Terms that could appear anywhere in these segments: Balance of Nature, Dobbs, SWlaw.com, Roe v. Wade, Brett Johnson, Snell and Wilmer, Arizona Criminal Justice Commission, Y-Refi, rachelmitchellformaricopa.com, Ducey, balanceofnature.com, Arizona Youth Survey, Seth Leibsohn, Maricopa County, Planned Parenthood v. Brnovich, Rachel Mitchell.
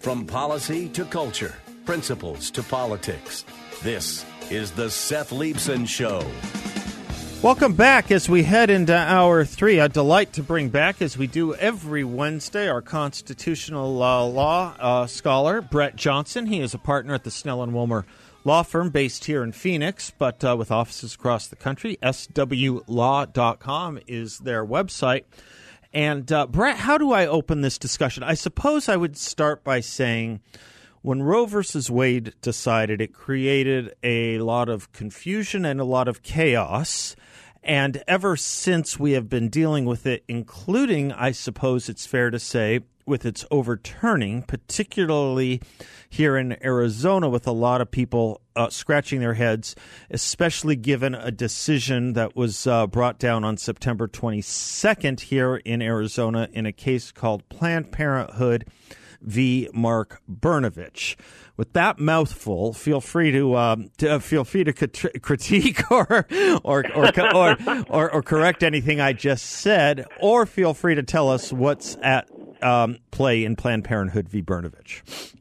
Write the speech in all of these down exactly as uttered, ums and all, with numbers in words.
From policy to culture, principles to politics, this is the Seth Leibsohn Show. Welcome back as we head into hour three. A delight to bring back, as we do every Wednesday, our constitutional uh, law uh, scholar, Brett Johnson. He is a partner at the Snell and Wilmer Law Firm based here in Phoenix, but uh, with offices across the country. S W law dot com is their website. And, uh, Brett, how do I open this discussion? I suppose I would start by saying when Roe versus Wade decided, it created a lot of confusion and a lot of chaos. And ever since, we have been dealing with it, including, I suppose it's fair to say, with its overturning, particularly here in Arizona, with a lot of people uh, scratching their heads, especially given a decision that was uh, brought down on September twenty-second here in Arizona in a case called Planned Parenthood v. Brnovich. With that mouthful, feel free to, um, to uh, feel free to crit- critique or or or, or or or correct anything I just said, or feel free to tell us what's at Um, play in Planned Parenthood v. Brnovich.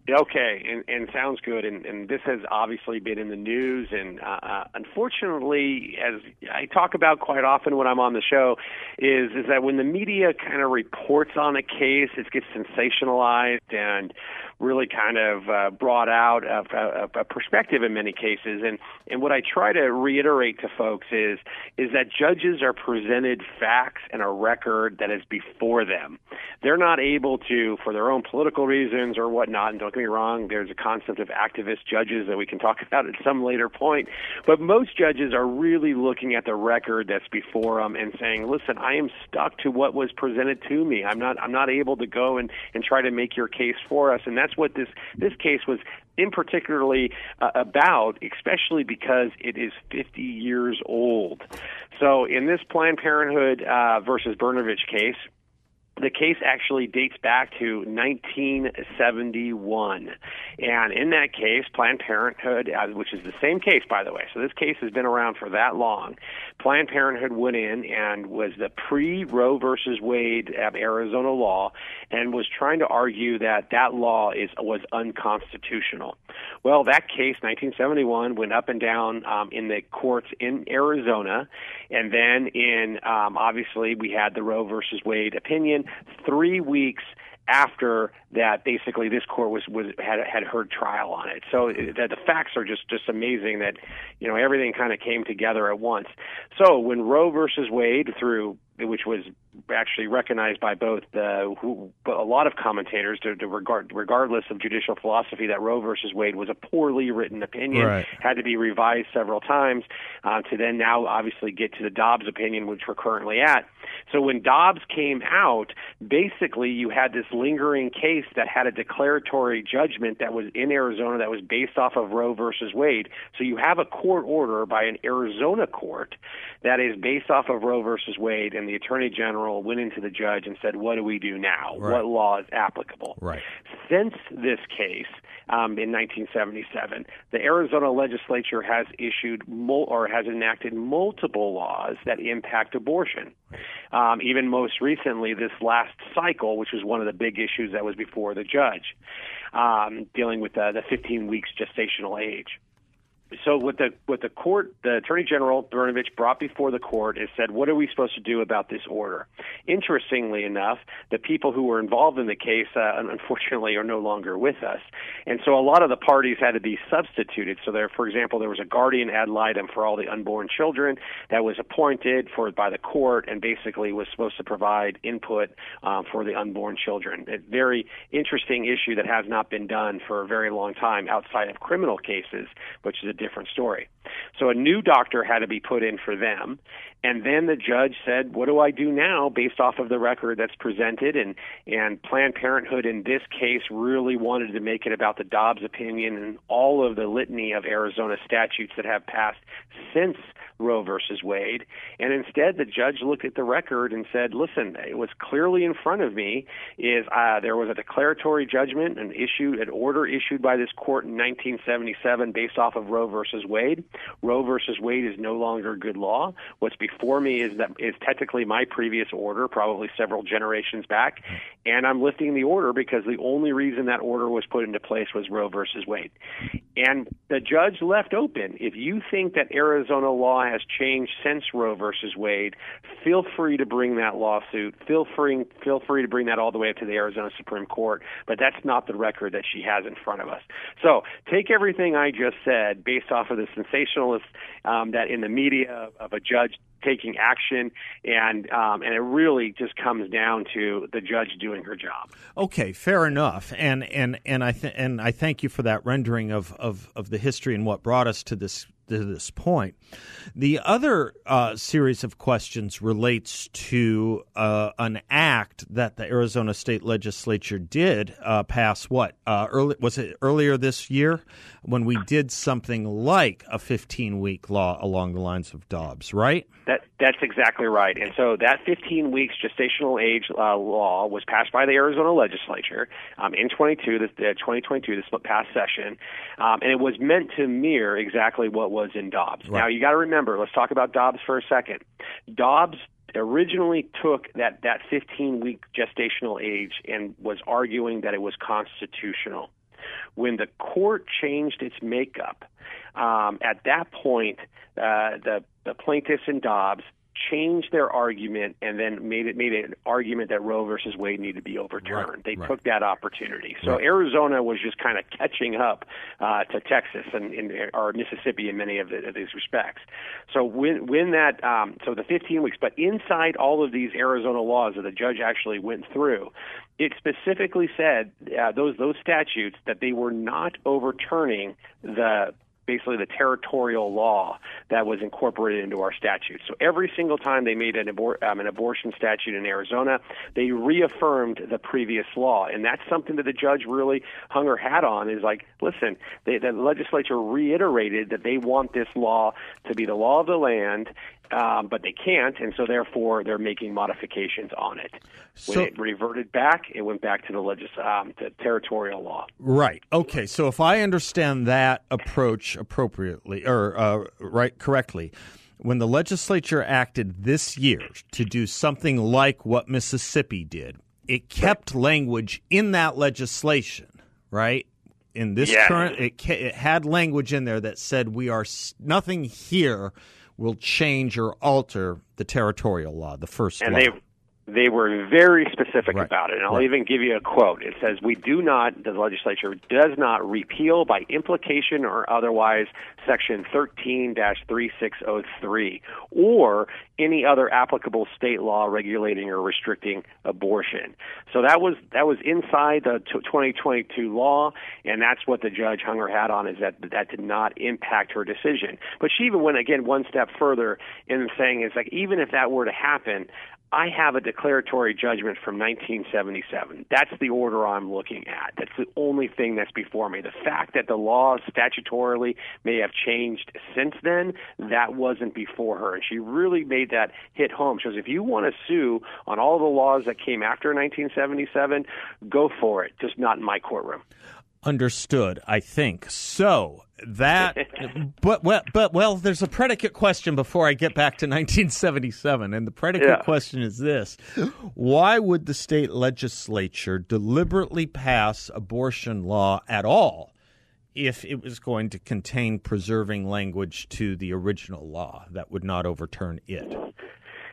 Okay, and, and sounds good. And, and this has obviously been in the news. And uh, unfortunately, as I talk about quite often when I'm on the show, is is that when the media kind of reports on a case, it gets sensationalized and really kind of uh, brought out a, a, a perspective in many cases. And, and what I try to reiterate to folks is is that judges are presented facts and a record that is before them. They're not able to, for their own political reasons or whatnot, and don't get me wrong, there's a concept of activist judges that we can talk about at some later point, but most judges are really looking at the record that's before them and saying, listen, I am stuck to what was presented to me. I'm not I'm not able to go and, and try to make your case for us, and that's what this, this case was in particularly uh, about, especially because it is fifty years old. So in this Planned Parenthood uh, versus Brnovich case, the case actually dates back to nineteen seventy-one, and in that case, Planned Parenthood, which is the same case, by the way, so this case has been around for that long, Planned Parenthood went in and was the pre-Roe versus Wade uh, Arizona law and was trying to argue that that law is was unconstitutional. Well, that case, nineteen seventy-one, went up and down um, in the courts in Arizona, and then in, um, obviously, we had the Roe versus Wade opinion. Three weeks after that, basically, this court was, was had had heard trial on it. So it, the, the facts are just, just amazing that, you know, everything kind of came together at once. So when Roe versus Wade, through which was actually recognized by both the who, a lot of commentators, to, to regard, regardless of judicial philosophy, that Roe versus Wade was a poorly written opinion, right. Had to be revised several times uh, to then now obviously get to the Dobbs opinion, which we're currently at. So when Dobbs came out, basically you had this lingering case that had a declaratory judgment that was in Arizona that was based off of Roe versus Wade. So you have a court order by an Arizona court that is based off of Roe versus Wade, and the Attorney General went into the judge and said, what do we do now? Right. What law is applicable? Right. Since this case um, in nineteen seventy-seven, the Arizona legislature has issued mul- or has enacted multiple laws that impact abortion. Um, even most recently, this last cycle, which was one of the big issues that was before the judge, um, dealing with uh, the fifteen weeks gestational age. So what the what the court, the Attorney General Brnovich brought before the court is said, what are we supposed to do about this order? Interestingly enough, the people who were involved in the case, uh, unfortunately, are no longer with us. And so a lot of the parties had to be substituted. So there, for example, there was a guardian ad litem for all the unborn children that was appointed for by the court and basically was supposed to provide input um, for the unborn children. A very interesting issue that has not been done for a very long time outside of criminal cases, which is a different story. So a new doctor had to be put in for them, And then the judge said, what do I do now based off of the record that's presented? And, and Planned Parenthood in this case really wanted to make it about the Dobbs opinion and all of the litany of Arizona statutes that have passed since Roe versus Wade. And instead, the judge looked at the record and said, listen, what's clearly in front of me is uh, there was a declaratory judgment, an issue, an order issued by this court in nineteen seventy-seven based off of Roe versus Wade. Roe versus Wade is no longer good law. What's before me is that is technically my previous order, probably several generations back, and I'm lifting the order because the only reason that order was put into place was Roe versus Wade. And the judge left open, if you think that Arizona law has changed since Roe versus Wade, feel free to bring that lawsuit. Feel free, feel free to bring that all the way up to the Arizona Supreme Court, but that's not the record that she has in front of us. So take everything I just said based off of the sensationalist um, that in the media of a judge taking action, and um, and it really just comes down to the judge doing her job. Okay, fair enough, and and and I th- and I thank you for that rendering of, of, of the history and what brought us to this to this point. The other uh, series of questions relates to uh, an act that the Arizona State Legislature did uh, pass. What uh, early was it earlier this year when we did something like a fifteen-week law along the lines of Dobbs, right? That, that's exactly right. And so that fifteen weeks gestational age uh, law was passed by the Arizona legislature um, in twenty-two, the, uh, twenty twenty-two, this past session, um, and it was meant to mirror exactly what was in Dobbs. Right. Now, you got to remember, let's talk about Dobbs for a second. Dobbs originally took that, that fifteen-week gestational age and was arguing that it was constitutional. When the court changed its makeup, um, at that point, uh, the The plaintiffs in Dobbs changed their argument and then made it made an argument that Roe versus Wade needed to be overturned. Right, they right. took that opportunity. So right. Arizona was just kind of catching up uh, to Texas and, and or Mississippi in many of, the, of these respects. So when when that um, so the fifteen weeks, but inside all of these Arizona laws that the judge actually went through, it specifically said uh, those those statutes that they were not overturning the. Basically the territorial law that was incorporated into our statute. So every single time they made an, abor- um, an abortion statute in Arizona, they reaffirmed the previous law. And that's something that the judge really hung her hat on is like, listen, they, the legislature reiterated that they want this law to be the law of the land, um, but they can't, and so therefore they're making modifications on it. When so, it reverted back, it went back to the legis- um, to territorial law. Right. Okay. So if I understand that approach appropriately or uh, right correctly, when the legislature acted this year to do something like what Mississippi did, it kept right. language in that legislation, right? In this yeah. current, it, it had language in there that said we are nothing here will change or alter the territorial law, the first and law. They- They were very specific right. about it, and I'll right. even give you a quote. It says, we do not, the legislature does not repeal by implication or otherwise Section thirteen dash thirty-six oh three or any other applicable state law regulating or restricting abortion. So that was that was inside the twenty twenty-two law, and that's what the judge hung her hat on, is that that did not impact her decision. But she even went, again, one step further in saying, it's like, even if that were to happen, I have a declaratory judgment from nineteen seventy-seven. That's the order I'm looking at. That's the only thing that's before me. The fact that the law statutorily may have changed since then, that wasn't before her. And she really made that hit home. She goes, if you want to sue on all the laws that came after nineteen seventy-seven, go for it, just not in my courtroom. Understood, I think. So that, but well, but well, there's a predicate question before I get back to nineteen seventy-seven, and the predicate yeah. question is this: why would the state legislature deliberately pass abortion law at all if it was going to contain preserving language to the original law that would not overturn it?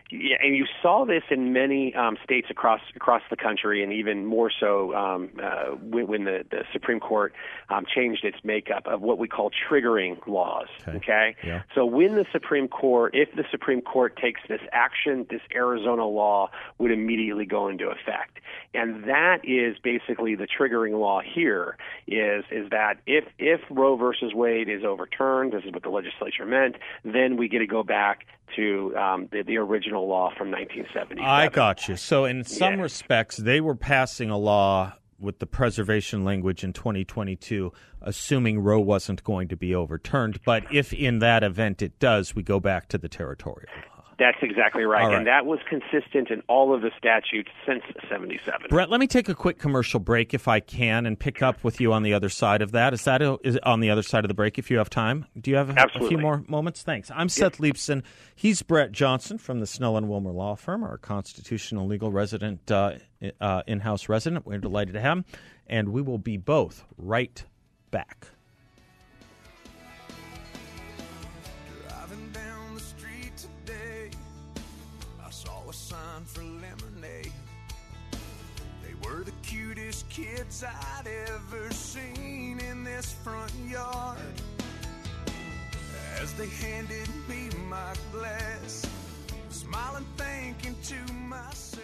Yeah, and you saw this in many um, states across across the country, and even more so um, uh, when, when the, the Supreme Court um, changed its makeup of what we call triggering laws. Okay, okay? Yeah. So when the Supreme Court, if the Supreme Court takes this action, this Arizona law would immediately go into effect, and that is basically the triggering law here. Is is that if if Roe versus Wade is overturned, this is what the legislature meant, then we get to go back to um, the, the original law from nineteen seventy-seven. I got you. So in some yeah. respects, they were passing a law with the preservation language in twenty twenty-two, assuming Roe wasn't going to be overturned. But if in that event it does, we go back to the territorial law. That's exactly right. right. And that was consistent in all of the statutes since seventy-seven. Brett, let me take a quick commercial break if I can and pick up with you on the other side of that. Is that a, is on the other side of the break if you have time? Do you have a, a few more moments? Thanks. I'm Seth yeah. Leibsohn. He's Brett Johnson from the Snell and Wilmer Law Firm, our constitutional legal resident, uh, uh, in-house resident. We're delighted to have him. And we will be both right back. Cutest kids I'd ever seen in this front yard. As they handed me my glass, smiling, thinking to myself.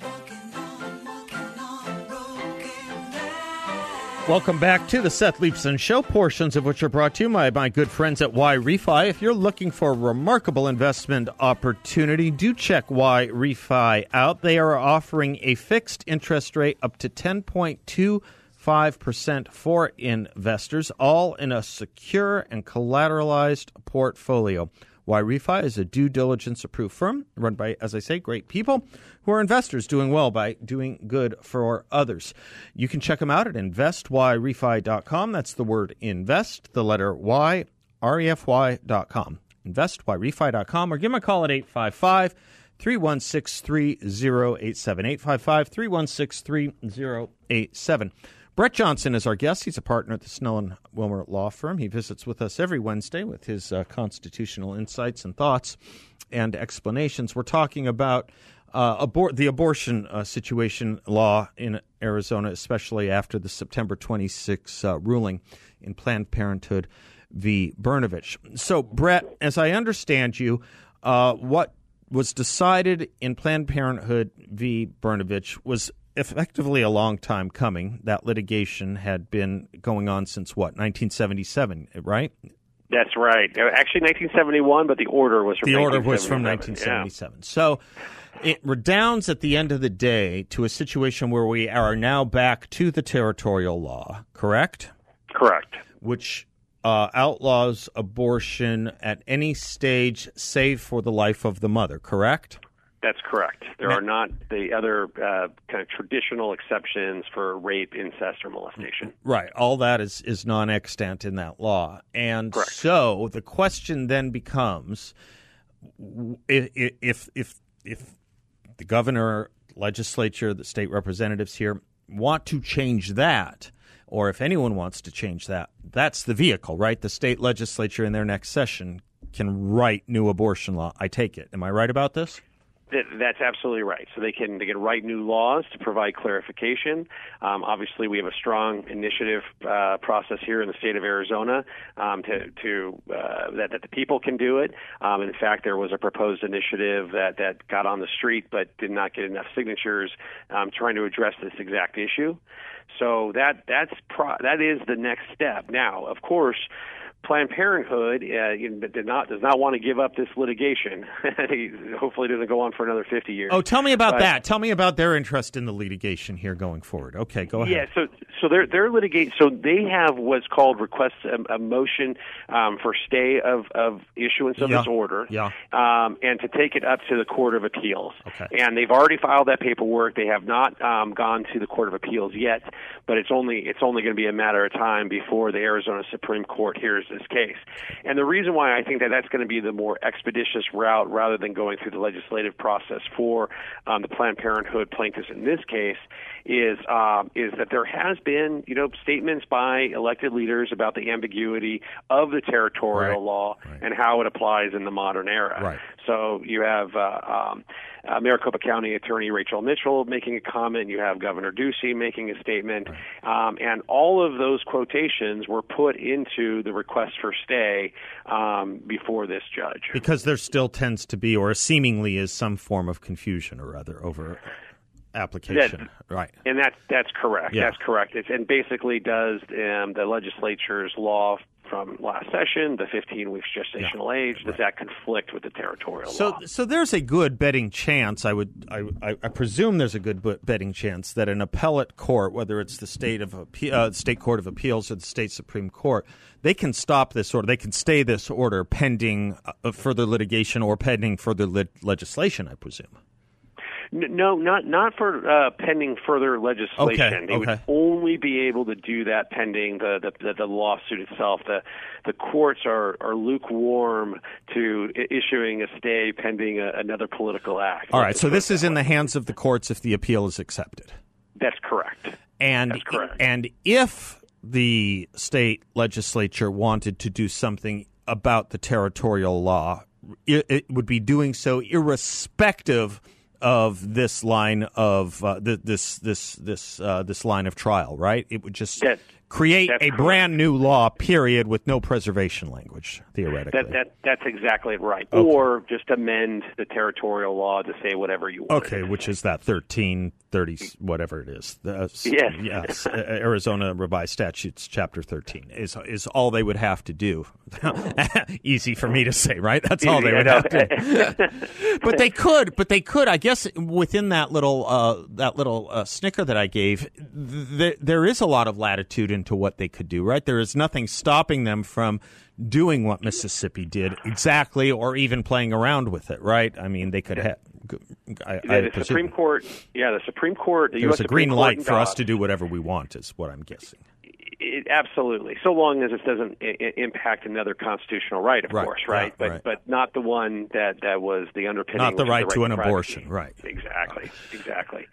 Walking on, walking on, broken down. Welcome back to the Seth Leibsohn Show, portions of which are brought to you by my good friends at Y-Refi. If you're looking for a remarkable investment opportunity, do check Y-Refi out. They are offering a fixed interest rate up to ten point two five percent for investors, all in a secure and collateralized portfolio. Y-Refi is a due diligence-approved firm run by, as I say, great people who are investors doing well by doing good for others. You can check them out at invest y refi dot com. That's the word invest, the letter Y, R E F Y dot com. invest y refi dot com, or give them a call at eight five five, three one six, three zero eight seven, eight five five, three one six, three zero eight seven. Brett Johnson is our guest. He's a partner at the Snell and Wilmer Law Firm. He visits with us every Wednesday with his uh, constitutional insights and thoughts and explanations. We're talking about uh, abor- the abortion uh, situation law in Arizona, especially after the September twenty-sixth uh, ruling in Planned Parenthood v. Brnovich. So, Brett, as I understand you, uh, what was decided in Planned Parenthood v. Brnovich was effectively a long time coming. That litigation had been going on since, what, nineteen seventy-seven, right? That's right. Actually, nineteen seventy-one, but the order was from the order was from nineteen seventy-seven. Yeah. So it redounds at the end of the day to a situation where we are now back to the territorial law, correct? Correct. Which uh, outlaws abortion at any stage save for the life of the mother, correct? That's correct. There are not the other uh, kind of traditional exceptions for rape, incest, or molestation. Right. All that is, is non-extant in that law. And correct. So the question then becomes, if, if if if the governor, legislature, the state representatives here want to change that, or if anyone wants to change that, that's the vehicle, right? The state legislature in their next session can write new abortion law. I take it. Am I right about this? That's absolutely right. So they can they can write new laws to provide clarification. Um, obviously, we have a strong initiative uh, process here in the state of Arizona um, to to uh, that that the people can do it. Um, in fact, there was a proposed initiative that, that got on the street but did not get enough signatures, um, trying to address this exact issue. So that that's pro- that is the next step. Now, of course, Planned Parenthood uh, you know, did not, does not want to give up this litigation. Hopefully it doesn't go on for another fifty years. Oh, tell me about but, that. Tell me about their interest in the litigation here going forward. Okay, go ahead. Yeah, so so they're, they're litigating. So they have what's called request a, a motion um, for stay of, of issuance of yeah. this order yeah. um, and to take it up to the Court of Appeals. Okay. And they've already filed that paperwork. They have not um, gone to the Court of Appeals yet, but it's only, it's only going to be a matter of time before the Arizona Supreme Court hears this case. And the reason why I think that that's going to be the more expeditious route rather than going through the legislative process for um, the Planned Parenthood plaintiffs in this case is uh, is that there has been, you know, statements by elected leaders about the ambiguity of the territorial right. law right. and how it applies in the modern era. Right. So you have uh, um, uh, Maricopa County Attorney Rachel Mitchell making a comment. You have Governor Ducey making a statement. Right. Um, and all of those quotations were put into the request for stay um, before this judge. Because there still tends to be, or seemingly is, some form of confusion or other over application, that, right? And that's that's correct. Yeah. That's correct. It and basically does um, the legislature's law from last session, the fifteen weeks gestational yeah. age. Does right. that conflict with the territorial so, law? So, so there's a good betting chance. I would, I, I, I presume there's a good betting chance that an appellate court, whether it's the state of uh, state court of appeals or the state supreme court, they can stop this order. They can stay this order pending uh, further litigation or pending further lit- legislation. I presume. No, not not for uh, pending further legislation. Okay, they okay. would only be able to do that pending the the, the lawsuit itself. The the courts are, are lukewarm to issuing a stay pending a, another political act. All right, so this is in the hands of the courts if the appeal is accepted. That's correct. And That's correct. And if the state legislature wanted to do something about the territorial law, it, it would be doing so irrespective of this line of uh, th- this this this uh, this line of trial, right? It would just that, create a correct. brand new law, period, with no preservation language, theoretically. That, that that's exactly right. Okay. Or just amend the territorial law to say whatever you want. Okay, which is that thirteen thirty whatever it is. The, yes, yes. Arizona Revised Statutes, Chapter thirteen is is all they would have to do. Easy for me to say, right? That's all they would have to. But they could. But they could. I guess within that little uh, that little uh, snicker that I gave, th- there is a lot of latitude into what they could do. Right? There is nothing stopping them from doing what Mississippi did exactly, or even playing around with it. Right? I mean, they could have. I, I the presume. Supreme Court, yeah, the Supreme Court. The There's U S a Supreme green light Court for Dobbs. Us to do whatever we want, is what I'm guessing. It, absolutely, so long as it doesn't I- impact another constitutional right, of right, course, right? Yeah, but right. but not the one that, that was the underpinning. Not the right, the right to an privacy. Abortion, right? Exactly, right. exactly.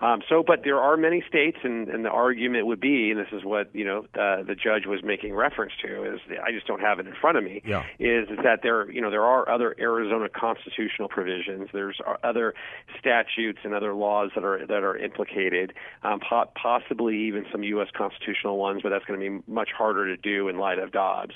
Um, so, but there are many states, and, and the argument would be, and this is what you know uh, the judge was making reference to, is I just don't have it in front of me. Yeah. Is, is that there? You know, there are other Arizona constitutional provisions. There's other statutes and other laws that are that are implicated. Um, po- possibly even some U S constitutional ones, but that's going to be much harder to do in light of Dobbs.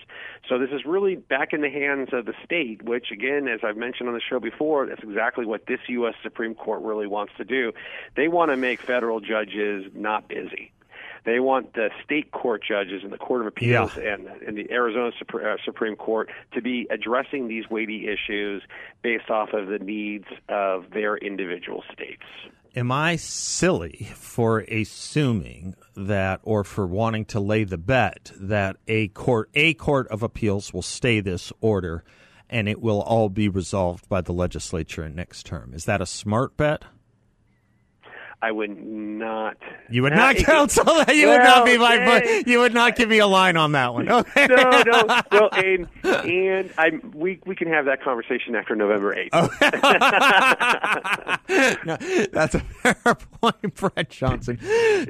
So this is really back in the hands of the state, which again, as I've mentioned on the show before, that's exactly what this U S Supreme Court really wants to do. They want to make federal judges not busy. They want the state court judges and the Court of Appeals yeah. and, and the Arizona Supre- uh, Supreme Court to be addressing these weighty issues based off of the needs of their individual states. Am I silly for assuming that, or for wanting to lay the bet that a court, a court of appeals will stay this order and it will all be resolved by the legislature in next term? Is that a smart bet? I would not. You would not, not counsel that. You well, would not be my. But you would not give me a line on that one. Okay. No, no, no. And, and I, we we can have that conversation after November eighth. Oh. No, that's a fair point, Brett Johnson.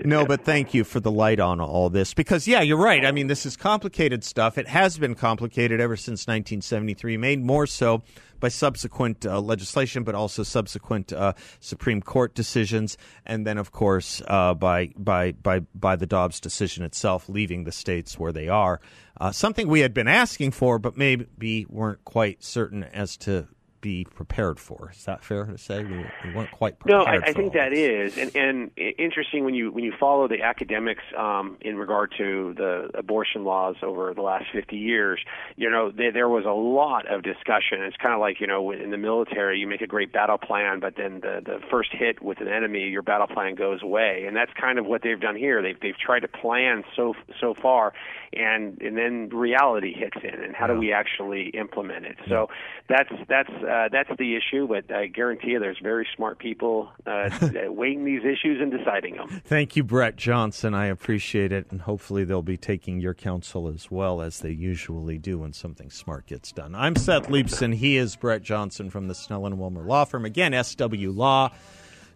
No, but thank you for the light on all this, because yeah, you're right. I mean, this is complicated stuff. It has been complicated ever since nineteen seventy-three, made more so by subsequent uh, legislation, but also subsequent uh, Supreme Court decisions, and then, of course, uh, by by by by the Dobbs decision itself, leaving the states where they are. Uh, something we had been asking for, but maybe weren't quite certain as to be prepared for. Is that fair to say? We, we weren't quite prepared. No, I, I think that is, and, and interesting when you when you follow the academics um, in regard to the abortion laws over the last fifty years. You know, they, there was a lot of discussion. It's kind of like, you know, in the military, you make a great battle plan, but then the, the first hit with an enemy, your battle plan goes away, and that's kind of what they've done here. They've they've tried to plan so so far, and and then reality hits in, and how yeah. do we actually implement it? Yeah. So that's that's. Uh, that's the issue, but I guarantee you there's very smart people uh, weighing these issues and deciding them. Thank you, Brett Johnson. I appreciate it, and hopefully they'll be taking your counsel as well, as they usually do when something smart gets done. I'm Seth Leibsohn. He is Brett Johnson from the Snell and Wilmer Law Firm. Again, S W law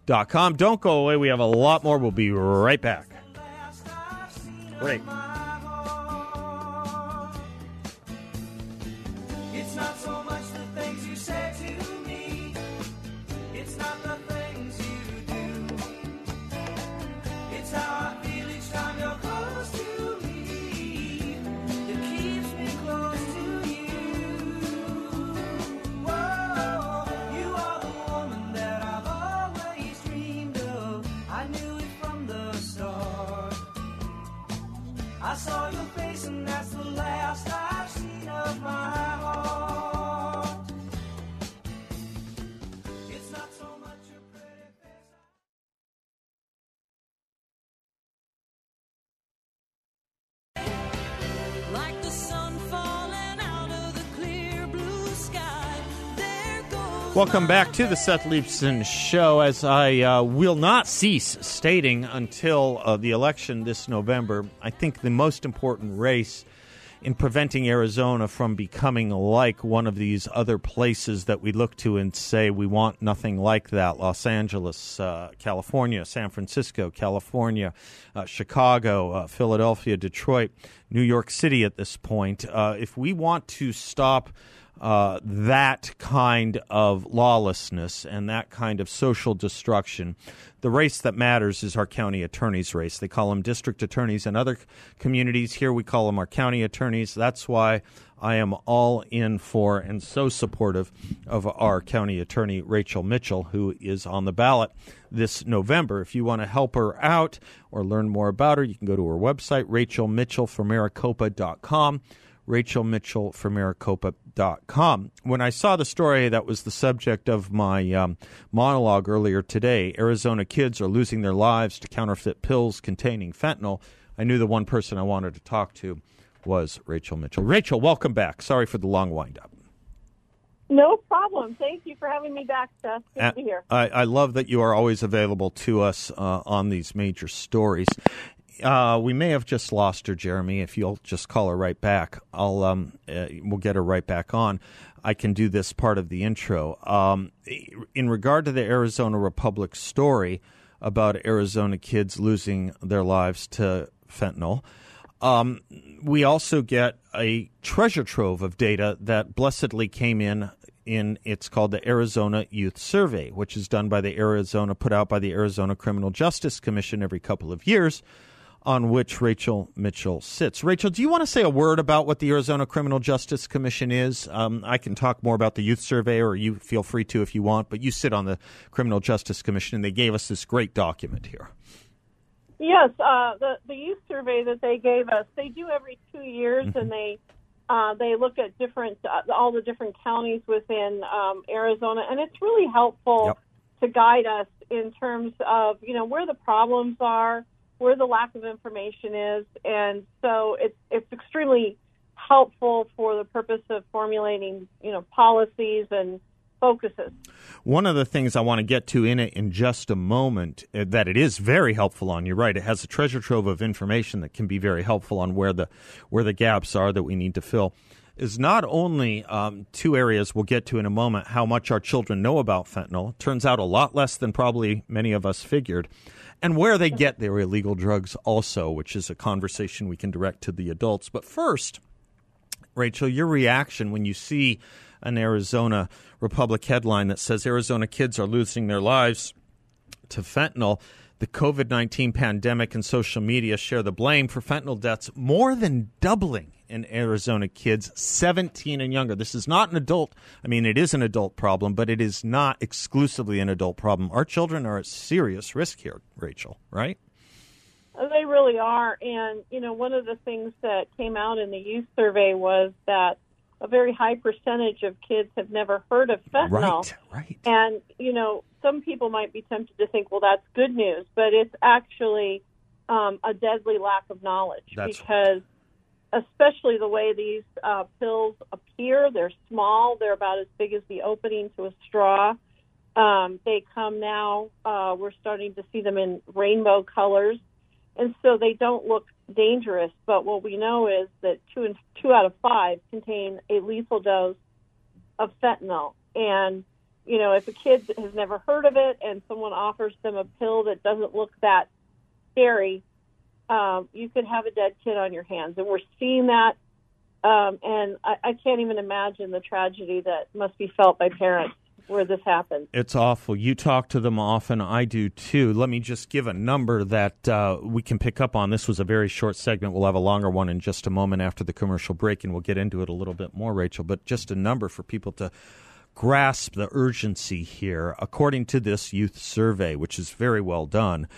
dot com. Don't go away. We have a lot more. We'll be right back. Great. It's not so much the things you say to me, it's not the things you do, it's how I feel each time you're close to me, that keeps me close to you. Whoa, you are the woman that I've always dreamed of. Welcome back to the Seth Leibsohn Show. As I uh, will not cease stating until uh, the election this November, I think the most important race in preventing Arizona from becoming like one of these other places that we look to and say we want nothing like that, Los Angeles, uh, California, San Francisco, California, uh, Chicago, uh, Philadelphia, Detroit, New York City at this point. Uh, if we want to stop Uh, that kind of lawlessness and that kind of social destruction, the race that matters is our county attorney's race. They call them district attorneys in other communities. Here we call them our county attorneys. That's why I am all in for and so supportive of our county attorney, Rachel Mitchell, who is on the ballot this November. If you want to help her out or learn more about her, you can go to her website, rachel mitchell for maricopa dot com. rachel mitchell for maricopa dot com. When I saw the story that was the subject of my um, monologue earlier today, Arizona kids are losing their lives to counterfeit pills containing fentanyl, I knew the one person I wanted to talk to was Rachel Mitchell. Rachel, welcome back. Sorry for the long wind-up. No problem. Thank you for having me back, Seth. Good and to be here. I, I love that you are always available to us uh, on these major stories. Uh, we may have just lost her, Jeremy. If you'll just call her right back, I'll um, uh, we'll get her right back on. I can do this part of the intro. Um, in regard to the Arizona Republic story about Arizona kids losing their lives to fentanyl, um, we also get a treasure trove of data that blessedly came in. In it's called the Arizona Youth Survey, which is done by the Arizona, put out by the Arizona Criminal Justice Commission every couple of years, on which Rachel Mitchell sits. Rachel, do you want to say a word about what the Arizona Criminal Justice Commission is? Um, I can talk more about the Youth Survey, or you feel free to if you want, but you sit on the Criminal Justice Commission, and they gave us this great document here. Yes, uh, the, the Youth Survey that they gave us, they do every two years, mm-hmm. and they uh, they look at different uh, all the different counties within um, Arizona, and it's really helpful yep. to guide us in terms of, you know, where the problems are, where the lack of information is, and so it's it's extremely helpful for the purpose of formulating, you know, policies and focuses. One of the things I want to get to in it in just a moment uh, that it is very helpful on, you're right, it has a treasure trove of information that can be very helpful on where the where the gaps are that we need to fill, is not only um, two areas we'll get to in a moment, how much our children know about fentanyl, turns out a lot less than probably many of us figured, and where they get their illegal drugs also, which is a conversation we can direct to the adults. But first, Rachel, your reaction when you see an Arizona Republic headline that says Arizona kids are losing their lives to fentanyl. The covid nineteen pandemic and social media share the blame for fentanyl deaths more than doubling in Arizona kids seventeen and younger. This is not an adult. I mean, it is an adult problem, but it is not exclusively an adult problem. Our children are at serious risk here, Rachel, right? They really are. And, you know, one of the things that came out in the youth survey was that a very high percentage of kids have never heard of fentanyl. Right, right. And, you know, some people might be tempted to think, well, that's good news, but it's actually um, a deadly lack of knowledge. That's because right. especially the way these uh, pills appear, they're small, they're about as big as the opening to a straw. Um, they come now, uh, we're starting to see them in rainbow colors, and so they don't look dangerous, but what we know is that two and two out of five contain a lethal dose of fentanyl. And, you know, if a kid has never heard of it and someone offers them a pill that doesn't look that scary, um, you could have a dead kid on your hands. And we're seeing that, um, and I, I can't even imagine the tragedy that must be felt by parents where this happens. It's awful. You talk to them often. I do, too. Let me just give a number that uh, we can pick up on. This was a very short segment. We'll have a longer one in just a moment after the commercial break, and we'll get into it a little bit more, Rachel. But just a number for people to grasp the urgency here. According to this youth survey, which is very well done,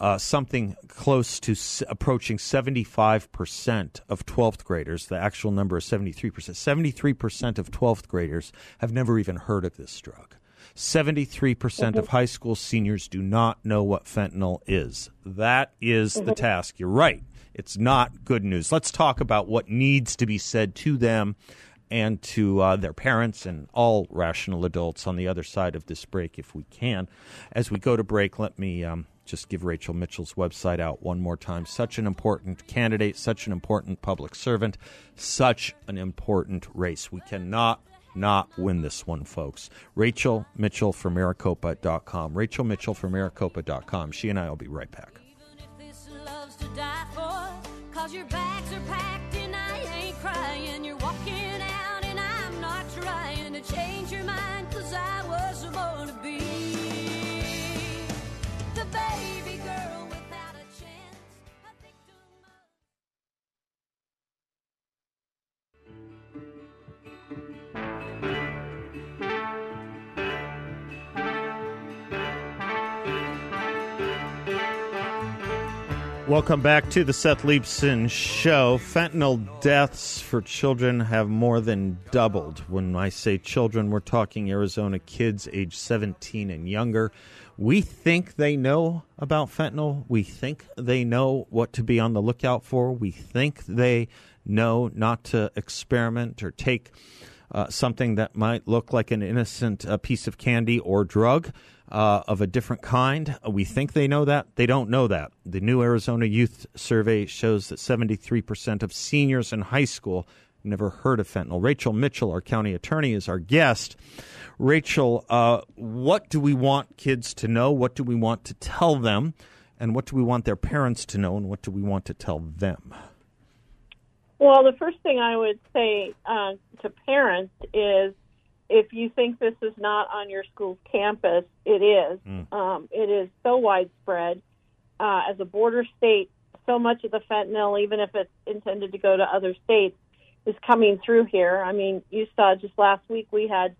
uh, something close to s- approaching seventy-five percent of twelfth graders, the actual number is seventy-three percent, seventy-three percent of twelfth graders have never even heard of this drug. seventy-three percent mm-hmm. of high school seniors do not know what fentanyl is. That is mm-hmm. the task. You're right. It's not good news. Let's talk about what needs to be said to them and to uh, their parents and all rational adults on the other side of this break if we can. As we go to break, let me um, just give Rachel Mitchell's website out one more time. Such an important candidate, such an important public servant, such an important race. We cannot not win this one, folks. Rachel Mitchell for Maricopa dot com. Rachel Mitchell for Maricopa dot com. She and I will be right back. Even if this love's to die for, 'cause your bags are packed and I ain't crying. You're walking out and I'm not trying to change your mind, 'cause I was born to be the baby girl without a chance. I think to my... Welcome back to the Seth Leibsohn Show. Fentanyl deaths for children have more than doubled. When I say children, we're talking Arizona kids age seventeen and younger. We think they know about fentanyl. We think they know what to be on the lookout for. We think they know not to experiment or take uh, something that might look like an innocent uh, piece of candy or drug. Uh, of a different kind. We think they know that. They don't know that. The new Arizona Youth Survey shows that seventy-three percent of seniors in high school never heard of fentanyl. Rachel Mitchell, our county attorney, is our guest. Rachel, uh, what do we want kids to know? What do we want to tell them? And what do we want their parents to know? And what do we want to tell them? Well, the first thing I would say uh, to parents is, if you think this is not on your school's campus, it is. Mm. Um, it is so widespread. Uh, as a border state, so much of the fentanyl, even if it's intended to go to other states, is coming through here. I mean, you saw just last week we had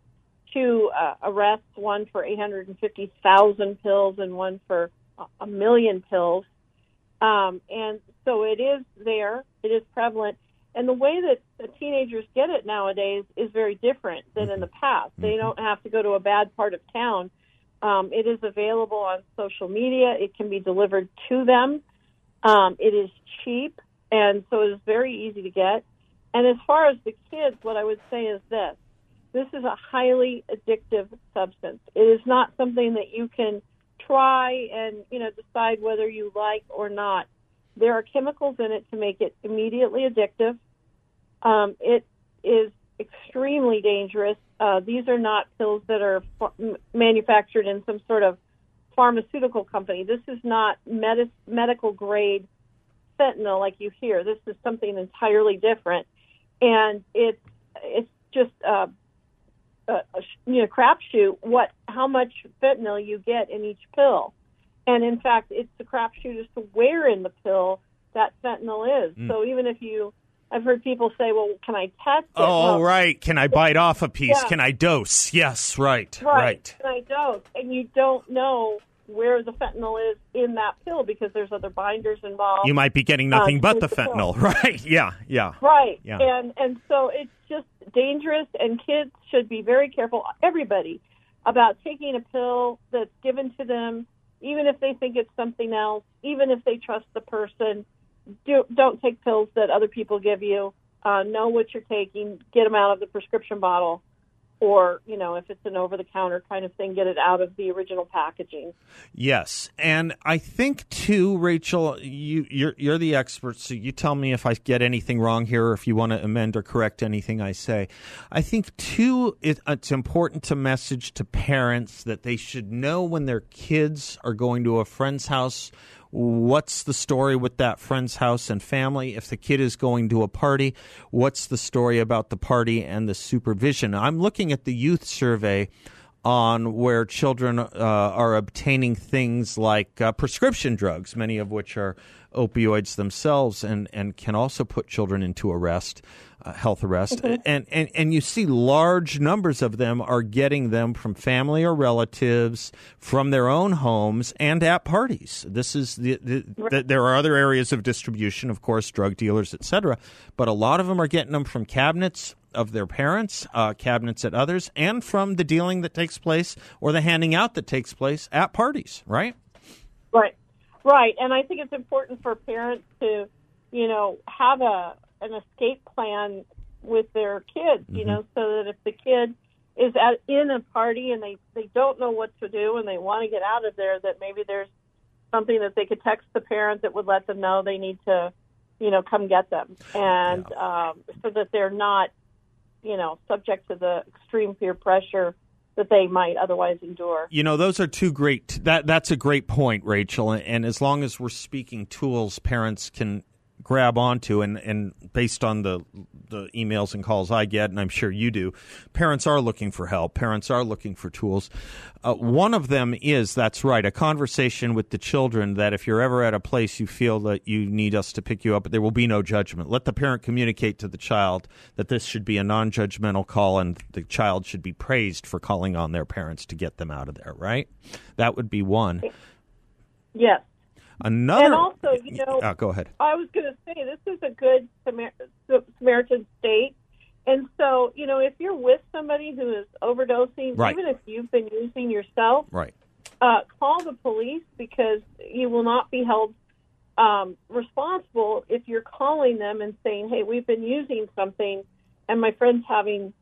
two uh, arrests, one for eight hundred fifty thousand pills and one for a million pills. Um, and so it is there. It is prevalent. And the way that the teenagers get it nowadays is very different than in the past. They don't have to go to a bad part of town. Um, it is available on social media. It can be delivered to them. Um, it is cheap, and so it is very easy to get. And as far as the kids, what I would say is this. This is a highly addictive substance. It is not something that you can try and, you know, decide whether you like or not. There are chemicals in it to make it immediately addictive. Um, it is extremely dangerous. Uh, these are not pills that are fa- manufactured in some sort of pharmaceutical company. This is not med- medical grade fentanyl like you hear. This is something entirely different, and it's it's just uh, a, a you know crapshoot what how much fentanyl you get in each pill. And, in fact, it's the crapshoot as to where in the pill that fentanyl is. Mm. So even if you – I've heard people say, well, can I test it? Oh, well, right. Can I bite off a piece? Yeah. Can I dose? Yes, right, right, right. Can I dose? And you don't know where the fentanyl is in that pill because there's other binders involved. You might be getting nothing uh, but the, the fentanyl. Pill. Right, yeah, yeah. Right. Yeah. And, and so it's just dangerous, and kids should be very careful, everybody, about taking a pill that's given to them. Even if they think it's something else, even if they trust the person, do, don't take pills that other people give you. Uh, know what you're taking. Get them out of the prescription bottle. Or, you know, if it's an over-the-counter kind of thing, get it out of the original packaging. Yes. And I think, too, Rachel, you, you're, you're the expert, so you tell me if I get anything wrong here or if you want to amend or correct anything I say. I think, too, it, it's important to message to parents that they should know when their kids are going to a friend's house what's the story with that friend's house and family. If the kid is going to a party, what's the story about the party and the supervision? I'm looking at the youth survey on where children uh, are obtaining things like uh, prescription drugs, many of which are opioids themselves and, and can also put children into arrest, uh, health arrest. Mm-hmm. And, and, and you see large numbers of them are getting them from family or relatives, from their own homes, and at parties. This is the, the, the there are other areas of distribution, of course, drug dealers, et cetera, but a lot of them are getting them from cabinets of their parents, uh, cabinets at others, and from the dealing that takes place or the handing out that takes place at parties, right? Right. Right, and I think it's important for parents to, you know, have a an escape plan with their kids, mm-hmm. you know, so that if the kid is at in a party and they, they don't know what to do and they want to get out of there, that maybe there's something that they could text the parent that would let them know they need to, you know, come get them. And yeah. um, so that they're not, you know, subject to the extreme peer pressure that they might otherwise endure. You know, those are two great, that that's a great point, Rachel. And as long as we're speaking tools parents can grab onto, and, and based on the the emails and calls I get, and I'm sure you do, parents are looking for help. Parents are looking for tools. Uh, one of them is, that's right, a conversation with the children that if you're ever at a place you feel that you need us to pick you up, there will be no judgment. Let the parent communicate to the child that this should be a non-judgmental call, and the child should be praised for calling on their parents to get them out of there, right? That would be one. Yes. Another, and also, you know, oh, go ahead. I was going to say, this is a good Samar- Samaritan state. And so, you know, if you're with somebody who is overdosing, right. even if you've been using yourself, right. uh, call the police, because you will not be held um, responsible if you're calling them and saying, hey, we've been using something and my friend's having,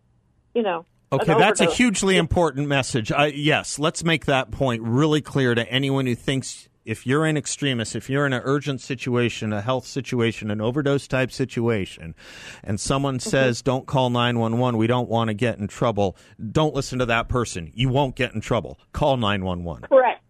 you know, okay, that's a hugely important message. Uh, yes, let's make that point really clear to anyone who thinks, if you're an extremist, if you're in an urgent situation, a health situation, an overdose-type situation, and someone mm-hmm. says, don't call nine one one, we don't want to get in trouble, don't listen to that person. You won't get in trouble. Call nine one one. Correct.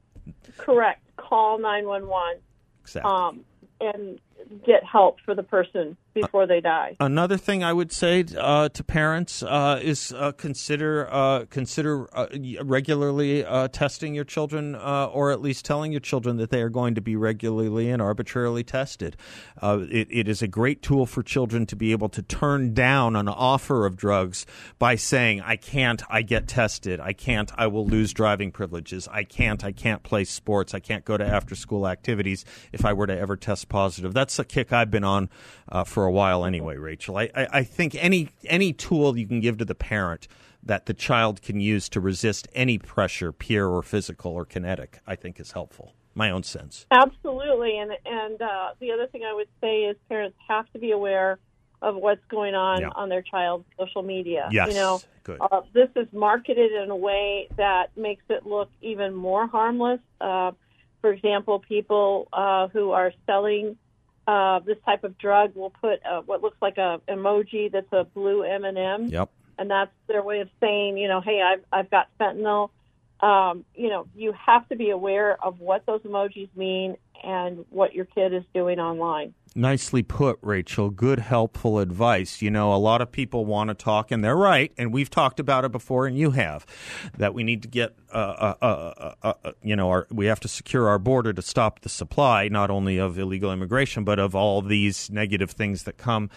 Correct. Call nine one one. Exactly. Um, and get help for the person before they die. Another thing I would say uh, to parents uh, is uh, consider uh, consider uh, regularly uh, testing your children, uh, or at least telling your children that they are going to be regularly and arbitrarily tested. Uh, it, it is a great tool for children to be able to turn down an offer of drugs by saying, I can't, I get tested. I can't, I will lose driving privileges. I can't, I can't play sports. I can't go to after-school activities if I were to ever test positive. That's a kick I've been on uh, for a while anyway, Rachel. I, I, I think any any tool you can give to the parent that the child can use to resist any pressure, peer or physical or kinetic, I think is helpful. My own sense. Absolutely. And, and uh, the other thing I would say is parents have to be aware of what's going on yeah. on their child's social media. Yes, you know, good. Uh, this is marketed in a way that makes it look even more harmless. Uh, for example, people uh, who are selling Uh, this type of drug will put uh, what looks like a emoji that's a blue M and M, yep. and that's their way of saying, you know, hey, I've, I've got fentanyl. Um, you know, you have to be aware of what those emojis mean and what your kid is doing online. Nicely put, Rachel. Good, helpful advice. You know, a lot of people want to talk, and they're right, and we've talked about it before, and you have, that we need to get, uh, uh, uh, uh, uh, you know, our, we have to secure our border to stop the supply, not only of illegal immigration, but of all these negative things that come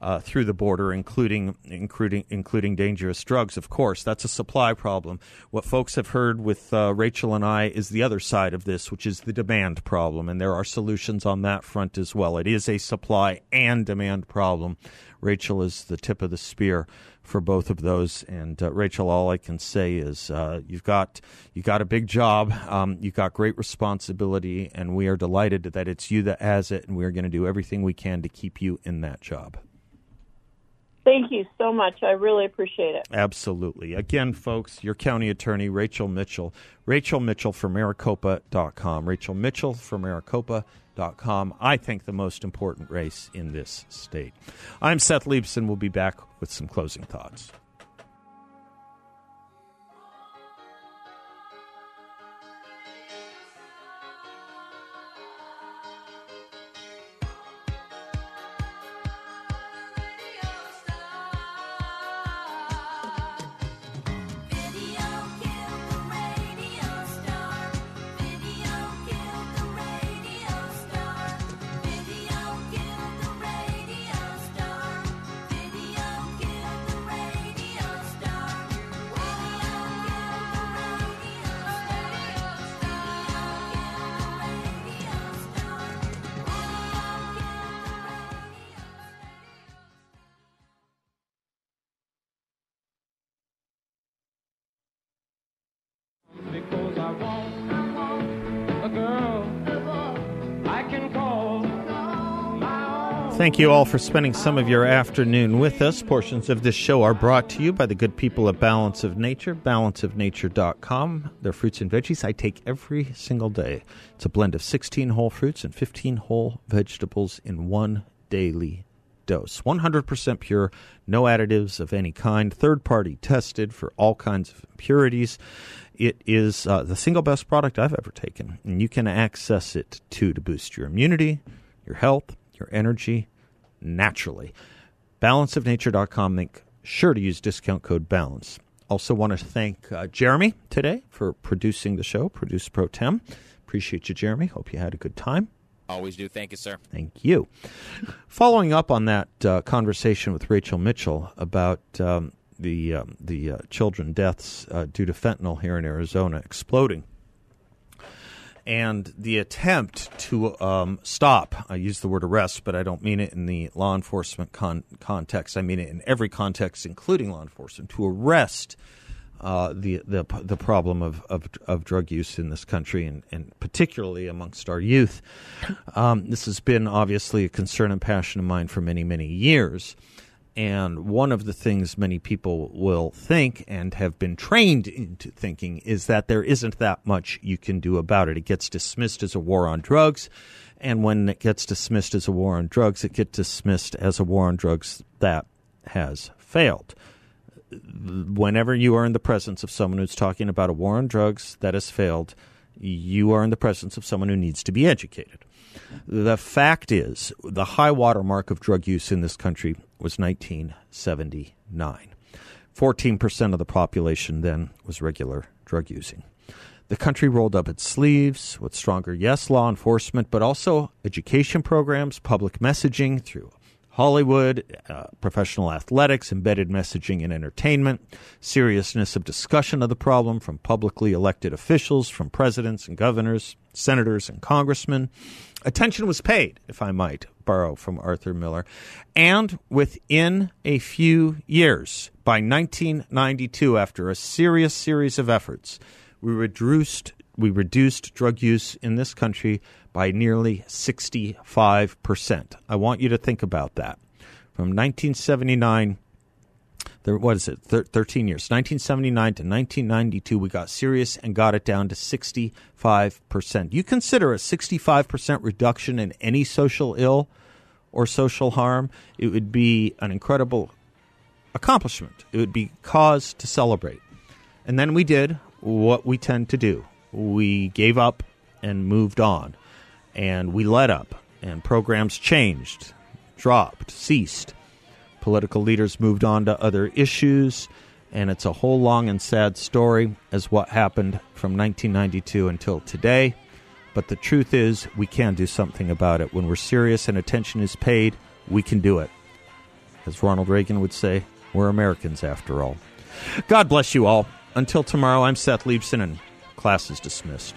uh, through the border, including, including including dangerous drugs, of course. That's a supply problem. What folks have heard with uh, Rachel and I is the other side of this, which is the demand problem, and there are solutions on that front as well. It is is a supply and demand problem. Rachel is the tip of the spear for both of those. And uh, Rachel, all I can say is uh, you've got you've got a big job. Um, you've got great responsibility, and we are delighted that it's you that has it. And we are going to do everything we can to keep you in that job. Thank you so much. I really appreciate it. Absolutely. Again, folks, your county attorney, Rachel Mitchell, rachel mitchell for maricopa dot com, Rachel Mitchell for Maricopa. I think the most important race in this state. I'm Seth Leibsohn. We'll be back with some closing thoughts. Thank you all for spending some of your afternoon with us. Portions of this show are brought to you by the good people at Balance of Nature, balance of nature dot com. Their fruits and veggies I take every single day. It's a blend of sixteen whole fruits and fifteen whole vegetables in one daily dose. one hundred percent pure, no additives of any kind, third-party tested for all kinds of impurities. It is uh, the single best product I've ever taken, and you can access it, too, to boost your immunity, your health, your energy naturally. balance of nature dot com. Make sure to use discount code BALANCE. Also want to thank uh, Jeremy today for producing the show, Produce Pro Tem. Appreciate you, Jeremy. Hope you had a good time. Always do. Thank you, sir. Thank you. Following up on that uh, conversation with Rachel Mitchell about um, the um, the uh, children deaths uh, due to fentanyl here in Arizona exploding and the attempt to um, stop, I use the word arrest, but I don't mean it in the law enforcement con- context. I mean it in every context, including law enforcement, to arrest Uh, the the the problem of, of of drug use in this country, and, and particularly amongst our youth. Um, this has been obviously a concern and passion of mine for many, many years. And one of the things many people will think and have been trained into thinking is that there isn't that much you can do about it. It gets dismissed as a war on drugs. And when it gets dismissed as a war on drugs, it gets dismissed as a war on drugs that has failed. Whenever you are in the presence of someone who's talking about a war on drugs that has failed, you are in the presence of someone who needs to be educated. The fact is, the high water mark of drug use in this country was nineteen seventy-nine. fourteen percent of the population then was regular drug using. The country rolled up its sleeves with stronger, yes, law enforcement, but also education programs, public messaging through Hollywood, uh, professional athletics, embedded messaging and entertainment, seriousness of discussion of the problem from publicly elected officials, from presidents and governors, senators and congressmen. Attention was paid, if I might borrow from Arthur Miller. And within a few years, by nineteen ninety-two, after a serious series of efforts, we reduced we reduced drug use in this country by nearly sixty-five percent. I want you to think about that. From nineteen seventy-nine, there, what is it, Thir- thirteen years, nineteen seventy-nine to nineteen ninety-two, we got serious and got it down to sixty-five percent. You consider a sixty-five percent reduction in any social ill or social harm, it would be an incredible accomplishment. It would be cause to celebrate. And then we did what we tend to do. We gave up and moved on, and we let up, and programs changed, dropped, ceased. Political leaders moved on to other issues, and it's a whole long and sad story as what happened from nineteen ninety-two until today. But the truth is, we can do something about it. When we're serious and attention is paid, we can do it. As Ronald Reagan would say, we're Americans after all. God bless you all. Until tomorrow, I'm Seth Leibsohn, and class is dismissed.